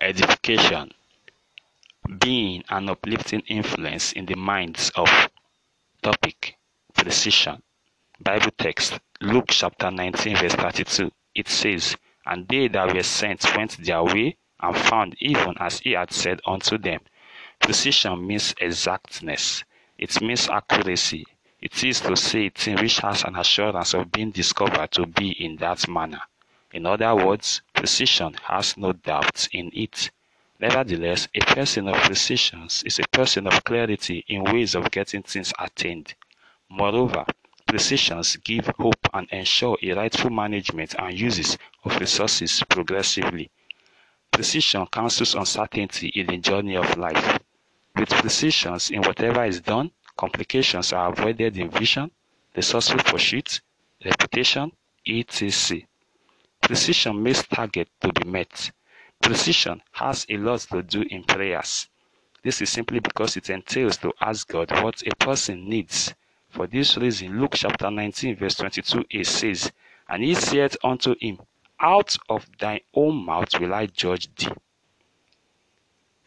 edification, being an uplifting influence in the minds of topic, precision. Bible text, Luke chapter 19, verse 32. It says, "And they that were sent went their way and found even as he had said unto them." Precision means exactness. It means accuracy. It is to say a thing which has an assurance of being discovered to be in that manner. In other words, precision has no doubt in it. Nevertheless, a person of precision is a person of clarity in ways of getting things attained. Moreover, precisions give hope and ensure a rightful management and uses of resources progressively. Precision cancels uncertainty in the journey of life. With precisions in whatever is done, complications are avoided in vision, resourceful pursuit, reputation, etc. Precision makes targets to be met. Precision has a lot to do in prayers. This is simply because it entails to ask God what a person needs. For this reason, Luke chapter 19, verse 22a says, "And he said unto him, Out of thy own mouth will I judge thee."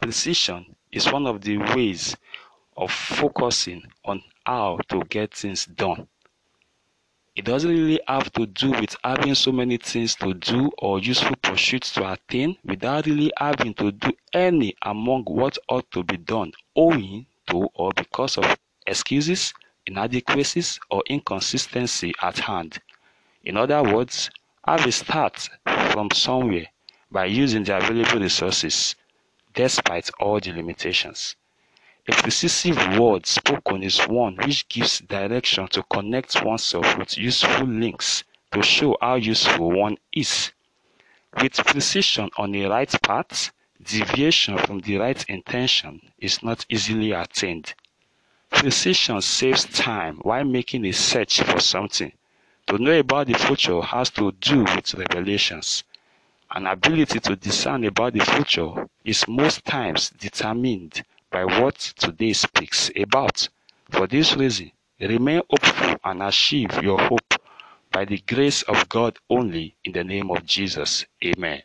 Precision is one of the ways of focusing on how to get things done. It doesn't really have to do with having so many things to do or useful pursuits to attain without really having to do any among what ought to be done owing to or because of excuses, inadequacies, or inconsistency at hand. In other words, have a start from somewhere by using the available resources despite all the limitations. A precisive word spoken is one which gives direction to connect oneself with useful links to show how useful one is. With precision on the right path, deviation from the right intention is not easily attained. Precision saves time while making a search for something. To know about the future has to do with revelations. An ability to discern about the future is most times determined by what today speaks about. For this reason, remain hopeful and achieve your hope by the grace of God only, in the name of Jesus. Amen.